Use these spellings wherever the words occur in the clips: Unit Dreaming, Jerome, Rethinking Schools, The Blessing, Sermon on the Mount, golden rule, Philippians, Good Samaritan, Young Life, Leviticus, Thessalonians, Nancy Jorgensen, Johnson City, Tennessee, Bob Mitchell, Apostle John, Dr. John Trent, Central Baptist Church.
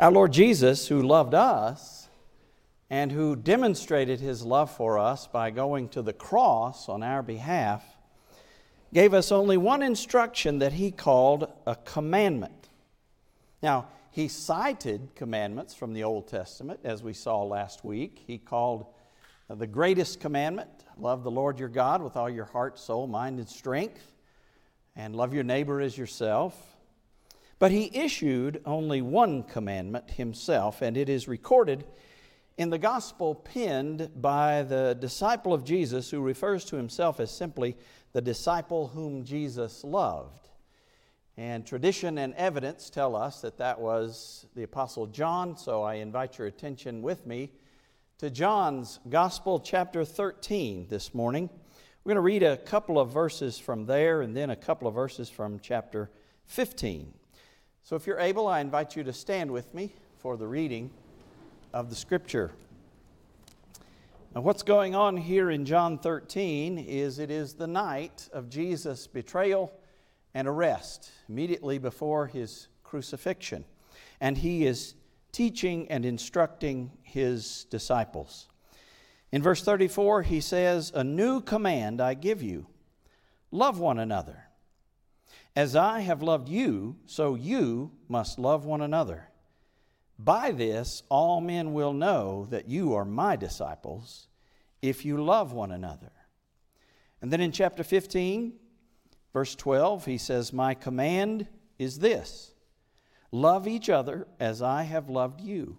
Our Lord Jesus, who loved us and who demonstrated his love for us by going to the cross on our behalf, gave us only one instruction that he called a commandment. Now, he cited commandments from the Old Testament, as we saw last week. He called the greatest commandment, love the Lord your God with all your heart, soul, mind, and strength, and love your neighbor as yourself. But he issued only one commandment himself, and it is recorded in the gospel penned by the disciple of Jesus, who refers to himself as simply the disciple whom Jesus loved. And tradition and evidence tell us that that was the Apostle John, so I invite your attention with me to John's Gospel, chapter 13 this morning. We're going to read a couple of verses from there and then a couple of verses from chapter 15. So if you're able, I invite you to stand with me for the reading of the Scripture. Now, what's going on here in John 13 is it is the night of Jesus' betrayal and arrest, immediately before his crucifixion. And he is teaching and instructing his disciples. In verse 34, he says, "A new command I give you, love one another. As I have loved you, so you must love one another. By this all men will know that you are my disciples, if you love one another." And then in chapter 15, verse 12, he says, "My command is this, love each other as I have loved you."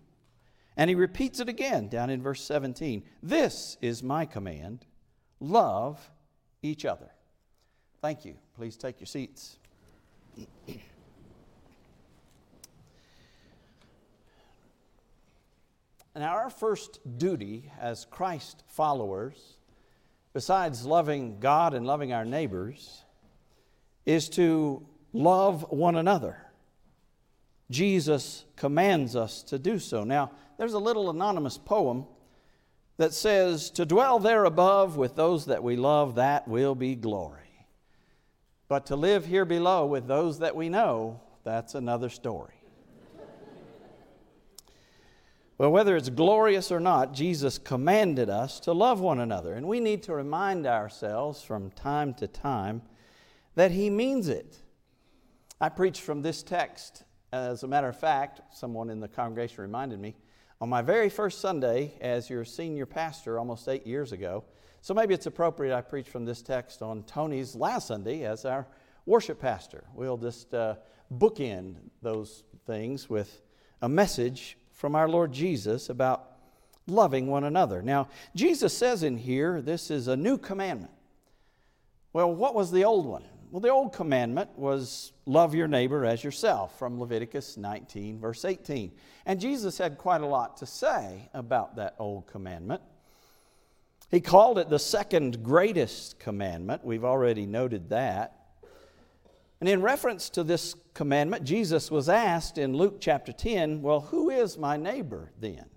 And he repeats it again down in verse 17. "This is my command, love each other." Thank you. Please take your seats. And our first duty as Christ followers, besides loving God and loving our neighbors, is to love one another. Jesus commands us to do so. Now, there's a little anonymous poem that says, "To dwell there above with those that we love, that will be glory. But to live here below with those that we know, that's another story." Well, whether it's glorious or not, Jesus commanded us to love one another. And we need to remind ourselves from time to time that he means it. I preached from this text. As a matter of fact, someone in the congregation reminded me, on my very first Sunday as your senior pastor almost 8 years ago, so maybe it's appropriate I preach from this text on Tony's last Sunday as our worship pastor. We'll just bookend those things with a message from our Lord Jesus about loving one another. Now, Jesus says in here, this is a new commandment. Well, what was the old one? Well, the old commandment was love your neighbor as yourself from Leviticus 19, verse 18. And Jesus had quite a lot to say about that old commandment. He called it the second greatest commandment. We've already noted that. And in reference to this commandment, Jesus was asked in Luke chapter 10, well, who is my neighbor then?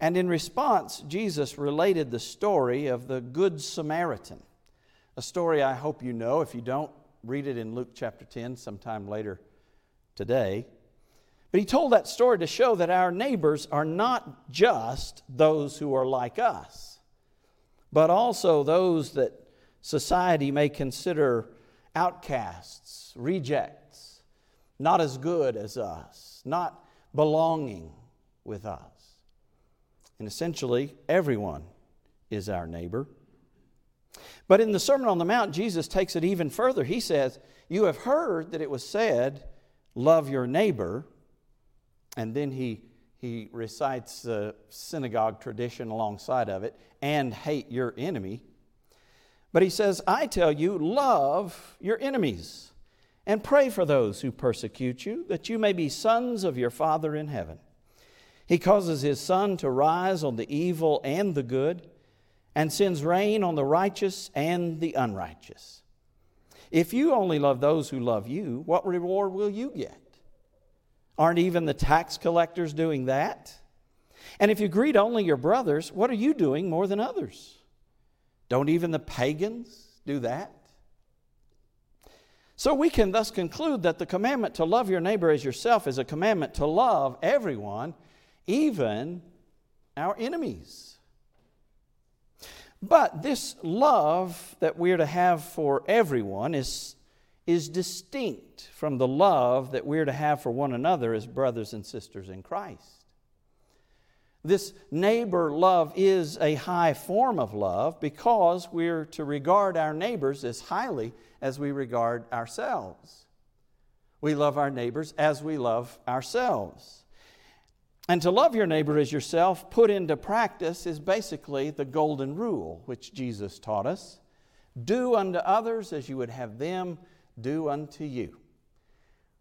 And in response, Jesus related the story of the Good Samaritan. A story I hope you know. If you don't, read it in Luke chapter 10 sometime later today. But he told that story to show that our neighbors are not just those who are like us, but also those that society may consider outcasts, rejects, not as good as us, not belonging with us. And essentially, everyone is our neighbor. But in the Sermon on the Mount, Jesus takes it even further. He says, "You have heard that it was said, love your neighbor." And then he recites the synagogue tradition alongside of it, "and hate your enemy." But he says, "I tell you, love your enemies and pray for those who persecute you, that you may be sons of your Father in heaven. He causes his sun to rise on the evil and the good, and sends rain on the righteous and the unrighteous. If you only love those who love you, what reward will you get? Aren't even the tax collectors doing that? And if you greet only your brothers, what are you doing more than others? Don't even the pagans do that?" So we can thus conclude that the commandment to love your neighbor as yourself is a commandment to love everyone, even our enemies. But this love that we're to have for everyone is distinct from the love that we're to have for one another as brothers and sisters in Christ. This neighbor love is a high form of love because we're to regard our neighbors as highly as we regard ourselves. We love our neighbors as we love ourselves. And to love your neighbor as yourself, put into practice, is basically the golden rule which Jesus taught us. Do unto others as you would have them do unto you.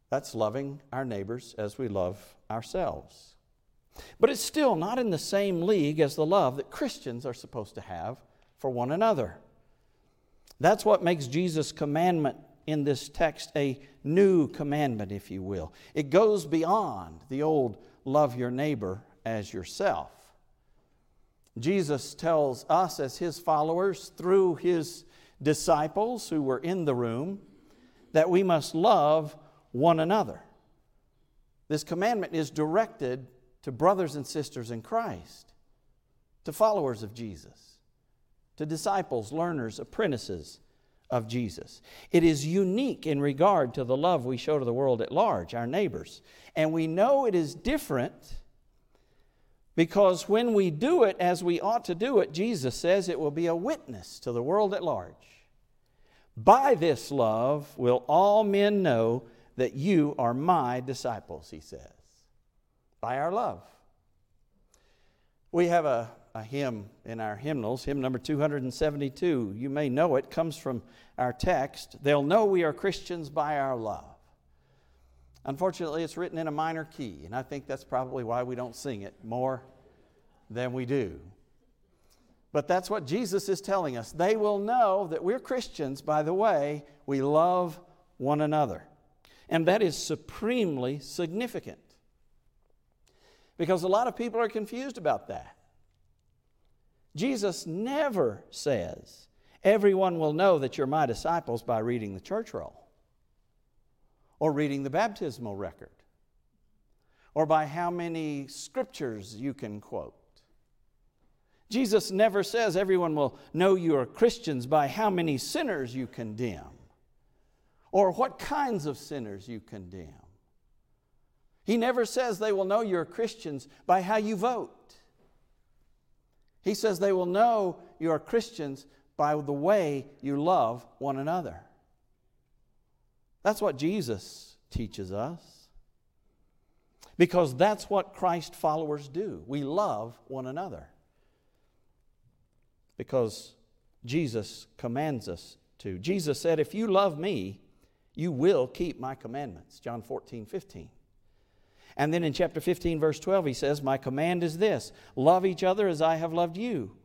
That's loving our neighbors as we love ourselves. But it's still not in the same league as the love that Christians are supposed to have for one another. That's what makes Jesus' commandment in this text a new commandment, if you will. It goes beyond the old love your neighbor as yourself. Jesus tells us as his followers through his disciples who were in the room that we must love one another. This commandment is directed to brothers and sisters in Christ, to followers of Jesus, to disciples, learners, apprentices of Jesus. It is unique in regard to the love we show to the world at large, our neighbors. And we know it is different because when we do it as we ought to do it, Jesus says it will be a witness to the world at large. By this love will all men know that you are my disciples, he says. By our love. We have a hymn in our hymnals, hymn number 272. You may know it, comes from our text. They'll know we are Christians by our love. Unfortunately, it's written in a minor key, and I think that's probably why we don't sing it more than we do. But that's what Jesus is telling us. They will know that we're Christians by the way we love one another. And that is supremely significant. Because a lot of people are confused about that. Jesus never says, everyone will know that you're my disciples by reading the church roll, or reading the baptismal record, or by how many scriptures you can quote. Jesus never says everyone will know you are Christians by how many sinners you condemn, or what kinds of sinners you condemn. He never says they will know you're Christians by how you vote. He says they will know you're Christians by the way you love one another. That's what Jesus teaches us. Because that's what Christ followers do. We love one another. Because Jesus commands us to. Jesus said, if you love me, you will keep my commandments. John 14:15. And then in chapter 15, verse 12, he says, my command is this, love each other as I have loved you.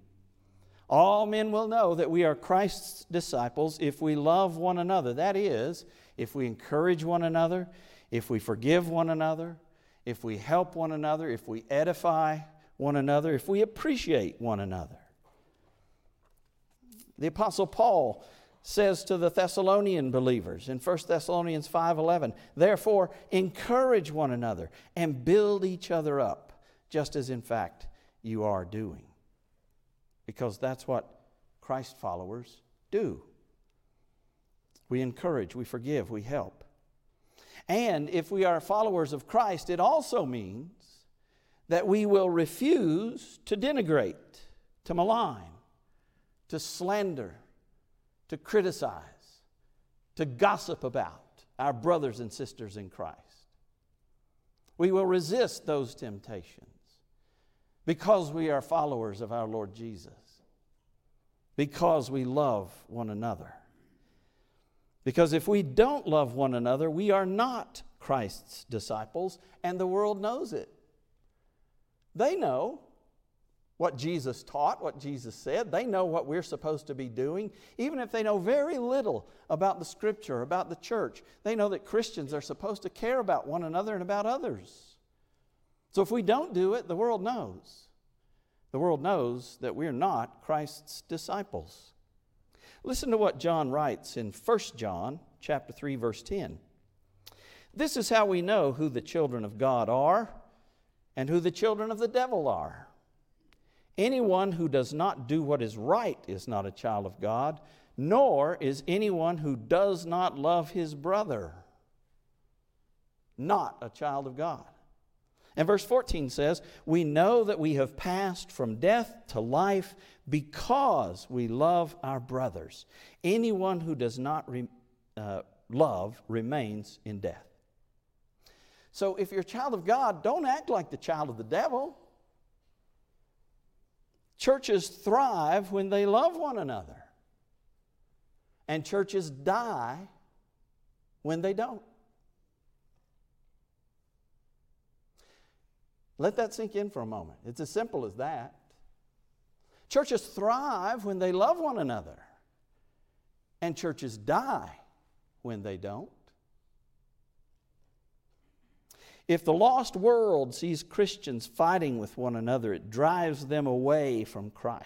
All men will know that we are Christ's disciples if we love one another. That is, if we encourage one another, if we forgive one another, if we help one another, if we edify one another, if we appreciate one another. The Apostle Paul says to the Thessalonian believers in 1 Thessalonians 5:11, therefore, encourage one another and build each other up, just as in fact you are doing. Because that's what Christ followers do. We encourage, we forgive, we help. And if we are followers of Christ, it also means that we will refuse to denigrate, to malign, to slander, to criticize, to gossip about our brothers and sisters in Christ. We will resist those temptations because we are followers of our Lord Jesus, because we love one another. Because if we don't love one another, we are not Christ's disciples, and the world knows it. They know what Jesus taught, what Jesus said. They know what we're supposed to be doing. Even if they know very little about the Scripture, about the church, they know that Christians are supposed to care about one another and about others. So if we don't do it, the world knows. The world knows that we're not Christ's disciples. Listen to what John writes in 1 John chapter 3, verse 10. This is how we know who the children of God are and who the children of the devil are. Anyone who does not do what is right is not a child of God, nor is anyone who does not love his brother not a child of God. And verse 14 says, we know that we have passed from death to life because we love our brothers. Anyone who does not love remains in death. So if you're a child of God, don't act like the child of the devil. Churches thrive when they love one another. And churches die when they don't. Let that sink in for a moment. It's as simple as that. Churches thrive when they love one another, and churches die when they don't. If the lost world sees Christians fighting with one another, it drives them away from Christ.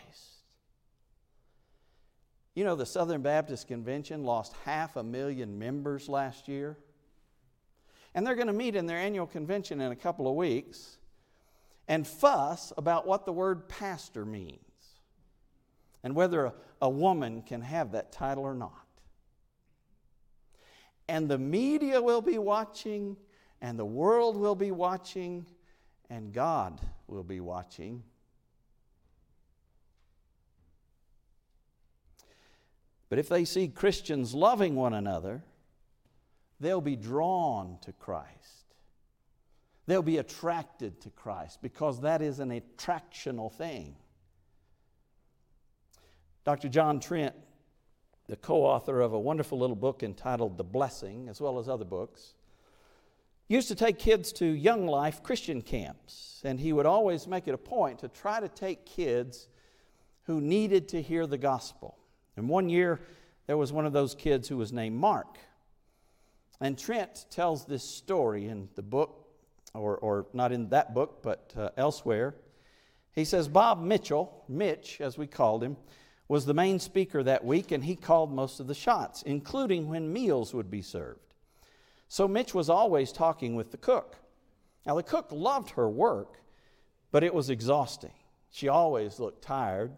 You know, the Southern Baptist Convention lost 500,000 members last year, and they're going to meet in their annual convention in a couple of weeks and fuss about what the word pastor means and whether a woman can have that title or not. And the media will be watching, and the world will be watching, and God will be watching. But if they see Christians loving one another, they'll be drawn to Christ. They'll be attracted to Christ because that is an attractional thing. Dr. John Trent, the co-author of a wonderful little book entitled The Blessing, as well as other books, used to take kids to Young Life Christian camps, and he would always make it a point to try to take kids who needed to hear the gospel. And one year, there was one of those kids who was named Mark. And Trent tells this story in the book, or not in that book, but elsewhere. He says, Bob Mitchell, Mitch as we called him, was the main speaker that week, and he called most of the shots, including when meals would be served. So Mitch was always talking with the cook. Now the cook loved her work, but it was exhausting. She always looked tired.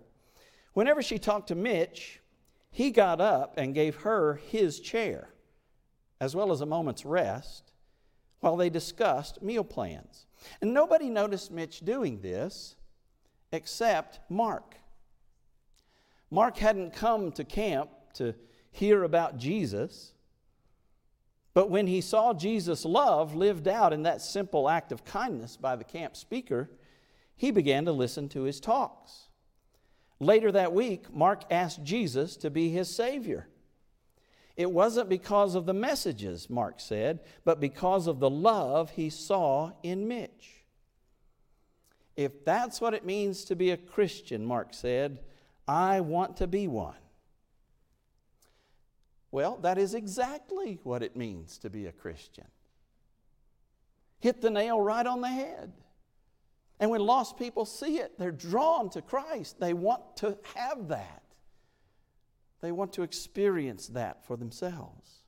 Whenever she talked to Mitch, he got up and gave her his chair, as well as a moment's rest, while they discussed meal plans. And nobody noticed Mitch doing this except Mark. Mark hadn't come to camp to hear about Jesus, but when he saw Jesus' love lived out in that simple act of kindness by the camp speaker, he began to listen to his talks. Later that week, Mark asked Jesus to be his Savior. It wasn't because of the messages, Mark said, but because of the love he saw in Mitch. If that's what it means to be a Christian, Mark said, I want to be one. Well, that is exactly what it means to be a Christian. Hit the nail right on the head. And when lost people see it, they're drawn to Christ. They want to have that. They want to experience that for themselves.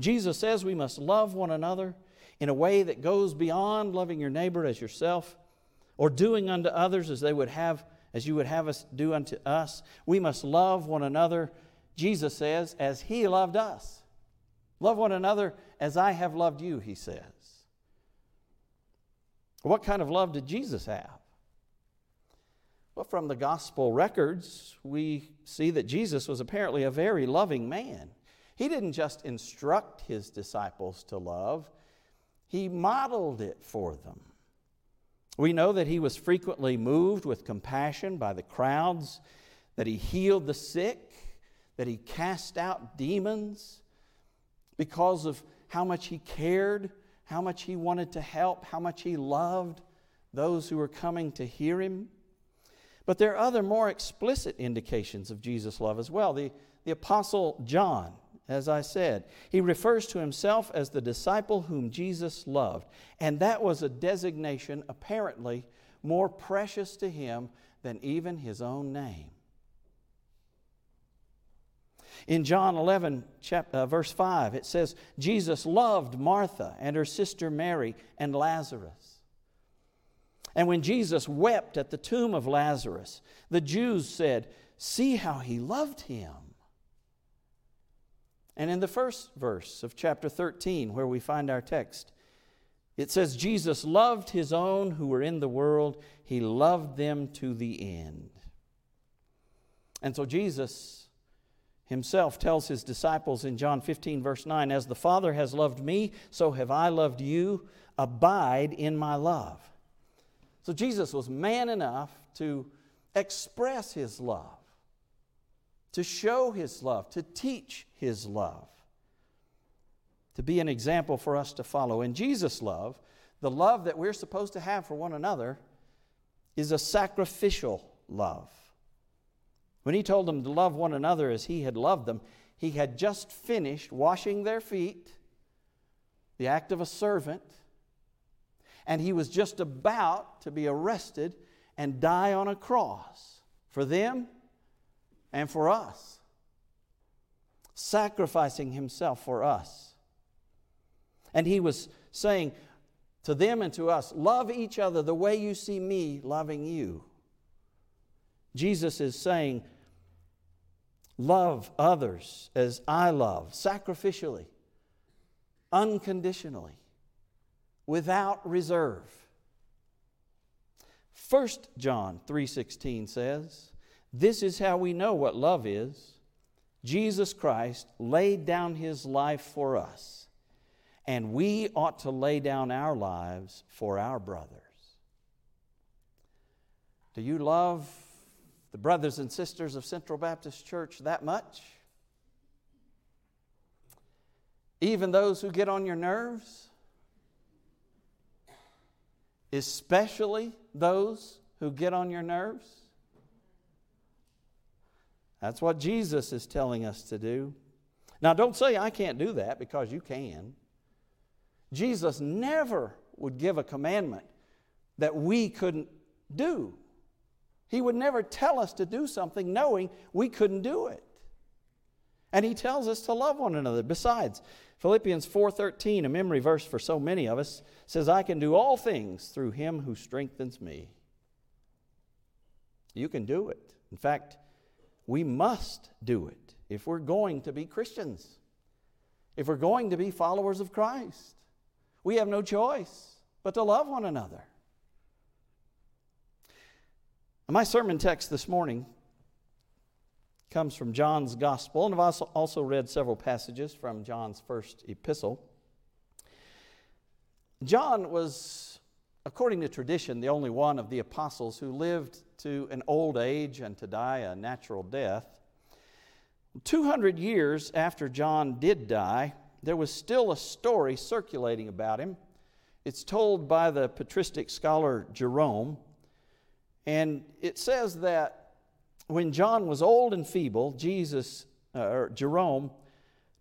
Jesus says we must love one another in a way that goes beyond loving your neighbor as yourself, or doing unto others as you would have us do unto us. We must love one another, Jesus says, as He loved us. Love one another as I have loved you, He says. What kind of love did Jesus have? Well, from the gospel records, we see that Jesus was apparently a very loving man. He didn't just instruct His disciples to love. He modeled it for them. We know that He was frequently moved with compassion by the crowds, that He healed the sick, that He cast out demons because of how much He cared, how much He wanted to help, how much He loved those who were coming to hear Him. But there are other more explicit indications of Jesus' love as well. The Apostle John, as I said, he refers to himself as the disciple whom Jesus loved. And that was a designation apparently more precious to him than even his own name. In John 11, verse 5, it says, Jesus loved Martha and her sister Mary and Lazarus. And when Jesus wept at the tomb of Lazarus, the Jews said, see how he loved him. And in the first verse of chapter 13, where we find our text, it says, Jesus loved his own who were in the world. He loved them to the end. And so Jesus himself tells his disciples in John 15, verse 9, as the Father has loved me, so have I loved you. Abide in my love. So Jesus was man enough to express his love, to show his love, to teach his love, to be an example for us to follow. And Jesus' love, the love that we're supposed to have for one another, is a sacrificial love. When he told them to love one another as he had loved them, he had just finished washing their feet, the act of a servant, and he was just about to be arrested and die on a cross for them and for us, sacrificing himself for us. And he was saying to them and to us, love each other the way you see me loving you. Jesus is saying, love others as I love, sacrificially, unconditionally, without reserve. 1 John 3:16 says, this is how we know what love is. Jesus Christ laid down his life for us. And we ought to lay down our lives for our brothers. Do you love the brothers and sisters of Central Baptist Church that much? Even those who get on your nerves? Especially those who get on your nerves? That's what Jesus is telling us to do. Now, don't say, I can't do that, because you can. Jesus never would give a commandment that we couldn't do. He would never tell us to do something knowing we couldn't do it. And he tells us to love one another. Besides, Philippians 4:13, a memory verse for so many of us, says, I can do all things through him who strengthens me. You can do it. In fact, we must do it if we're going to be Christians, if we're going to be followers of Christ. We have no choice but to love one another. My sermon text this morning comes from John's Gospel, and I've also read several passages from John's first epistle. John was, according to tradition, the only one of the apostles who lived to an old age and to die a natural death. 200 years after John did die, there was still a story circulating about him. It's told by the patristic scholar Jerome. And it says that when John was old and feeble, Jerome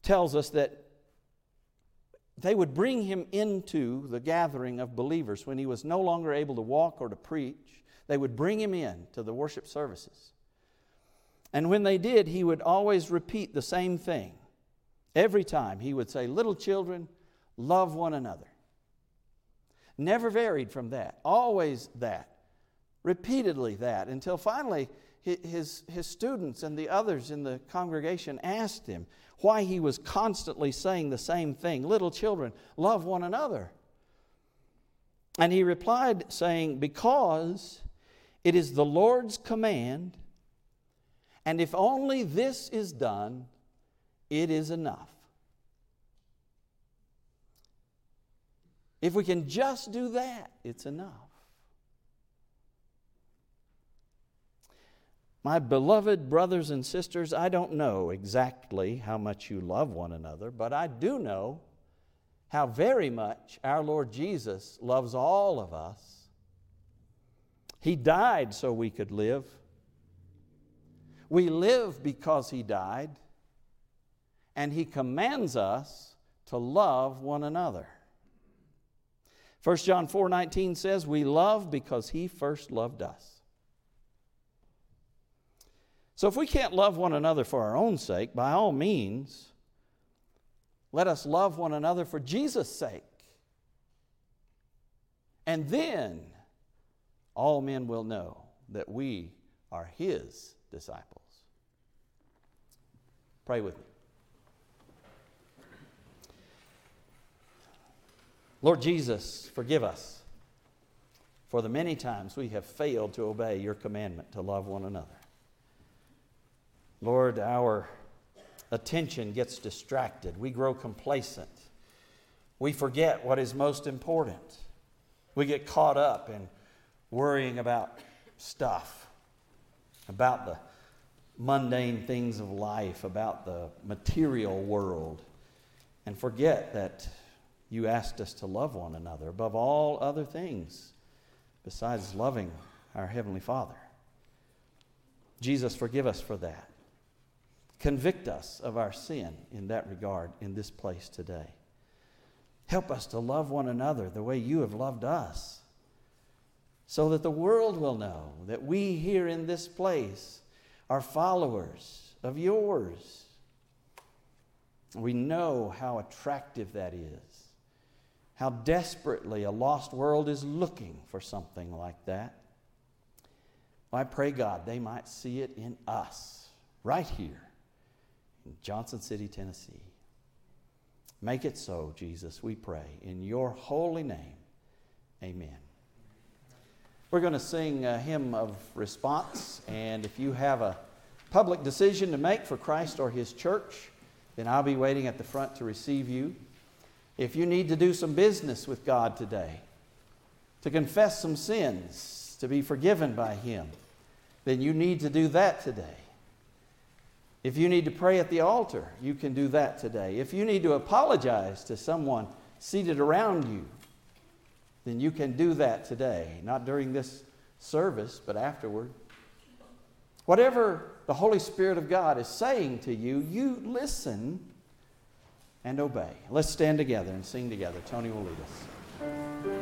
tells us that they would bring him into the gathering of believers when he was no longer able to walk or to preach. They would bring him in to the worship services. And when they did, he would always repeat the same thing. Every time he would say, little children, love one another. Never varied from that, always that, repeatedly that, until finally his students and the others in the congregation asked him why he was constantly saying the same thing, little children, love one another. And he replied saying, because it is the Lord's command, and if only this is done, it is enough. If we can just do that, it's enough. My beloved brothers and sisters, I don't know exactly how much you love one another, but I do know how very much our Lord Jesus loves all of us. He died so we could live. We live because he died. And he commands us to love one another. 1 John 4:19 says, we love because he first loved us. So if we can't love one another for our own sake, by all means, let us love one another for Jesus' sake. And then all men will know that we are his disciples. Pray with me. Lord Jesus, forgive us for the many times we have failed to obey your commandment to love one another. Lord, our attention gets distracted. We grow complacent. We forget what is most important. We get caught up in worrying about stuff, about the mundane things of life, about the material world, and forget that you asked us to love one another above all other things besides loving our Heavenly Father. Jesus, forgive us for that. Convict us of our sin in that regard in this place today. Help us to love one another the way you have loved us, so that the world will know that we here in this place are followers of yours. We know how attractive that is, how desperately a lost world is looking for something like that. Well, I pray, God, they might see it in us, right here in Johnson City, Tennessee. Make it so, Jesus, we pray, in your holy name. Amen. We're going to sing a hymn of response, and if you have a public decision to make for Christ or his church, then I'll be waiting at the front to receive you. If you need to do some business with God today, to confess some sins, to be forgiven by him, then you need to do that today. If you need to pray at the altar, you can do that today. If you need to apologize to someone seated around you, then you can do that today, not during this service, but afterward. Whatever the Holy Spirit of God is saying to you, you listen and obey. Let's stand together and sing together. Tony will lead us.